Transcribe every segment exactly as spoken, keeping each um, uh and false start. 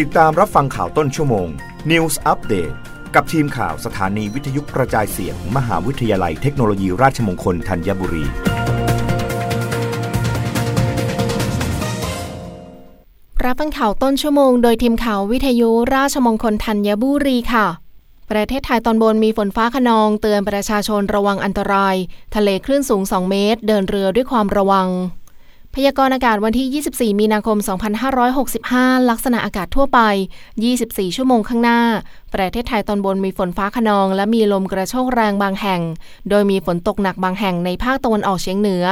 ติดตามรับฟังข่าวต้นชั่วโมง News Update กับทีมข่าวสถานีวิทยุกระจายเสียง มหาวิทยาลัยเทคโนโลยีราชมงคลธัญบุรีรับฟังข่าวต้นชั่วโมงโดยทีมข่าววิทยุราชมงคลธัญบุรีค่ะประเทศไทยตอนบนมีฝนฟ้าคะนองเตือนประชาชนระวังอันตรายทะเลคลื่นสูงสองเมตรเดินเรือด้วยความระวังพยากรณ์อากาศวันที่ยี่สิบสี่มีนาคมสองพันห้าร้อยหกสิบห้าลักษณะอากาศทั่วไปยี่สิบสี่ชั่วโมงข้างหน้าประเทศไทยตอนบนมีฝนฟ้าคะนองและมีลมกระโชกแรงบางแห่งโดยมีฝนตกหนักบางแห่งในภาคตะวันออกเฉียงเหนือ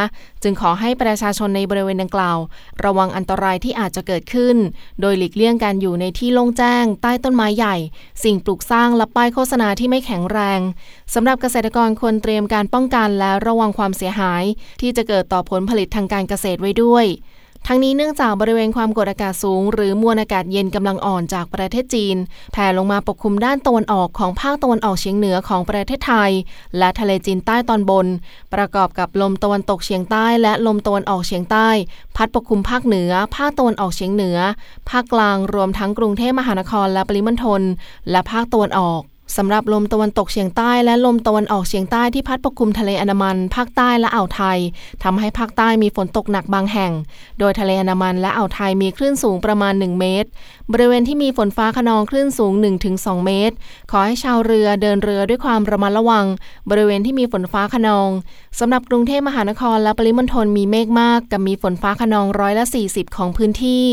จึงขอให้ประชาชนในบริเวณดังกล่าวระวังอันตรายที่อาจจะเกิดขึ้นโดยหลีกเลี่ยงการอยู่ในที่โล่งแจ้งใต้ต้นไม้ใหญ่สิ่งปลูกสร้างและป้ายโฆษณาที่ไม่แข็งแรงสำหรับเกษตรกรควรเตรียมการป้องกันและระวังความเสียหายที่จะเกิดต่อผลผลิตทางการเกษตรไว้ด้วยทั้งนี้เนื่องจากบริเวณความกดอากาศสูงหรือมวลอากาศเย็นกำลังอ่อนจากประเทศจีนแผ่ลงมาปกคลุมด้านตะวันออกของภาคตะวันออกเฉียงเหนือของประเทศไทยและทะเลจีนใต้ตอนบนประกอบกับลมตะวันตกเฉียงใต้และลมตะวันออกเฉียงใต้พัดปกคลุมภาคเหนือภาคตะวันออกเฉียงเหนือภาคกลางรวมทั้งกรุงเทพมหานครและปริมณฑลและภาคตะวันออกสำหรับลมตะวันตกเฉียงใต้และลมตะวันออกเฉียงใต้ที่พัดปกคลุมทะเลอันดามันภาคใต้และอ่าวไทยทำให้ภาคใต้มีฝนตกหนักบางแห่งโดยทะเลอันดามันและอ่าวไทยมีคลื่นสูงประมาณหนึ่งเมตรบริเวณที่มีฝนฟ้าคะนองคลื่นสูง หนึ่งถึงสอง เมตรขอให้ชาวเรือเดินเรือด้วยความระมัดระวังบริเวณที่มีฝนฟ้าคะนองสำหรับกรุงเทพมหานครและปริมณฑลมีเมฆมากกับมีฝนฟ้าคะนองร้อยละสี่สิบของพื้นที่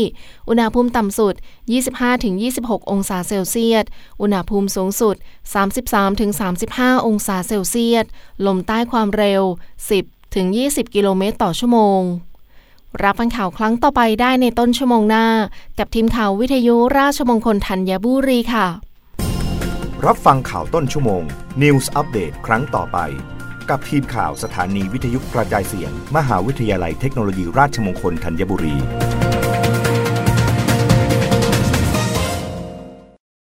อุณหภูมิต่ำสุด ยี่สิบห้าถึงยี่สิบหก องศาเซลเซียสอุณหภูมิสูงสุดสามสิบสามถึงสามสิบห้า องศาเซลเซียสลมใต้ความเร็ว สิบถึงยี่สิบ กิโลเมตรต่อชั่วโมงรับฟังข่าวครั้งต่อไปได้ในต้นชั่วโมงหน้ากับทีมข่าววิทยุราชมงคลธัญบุรีค่ะรับฟังข่าวต้นชั่วโมง News Update ครั้งต่อไปกับทีมข่าวสถานีวิทยุกระจายเสียงมหาวิทยาลัยเทคโนโลยีราชมงคลธัญบุรี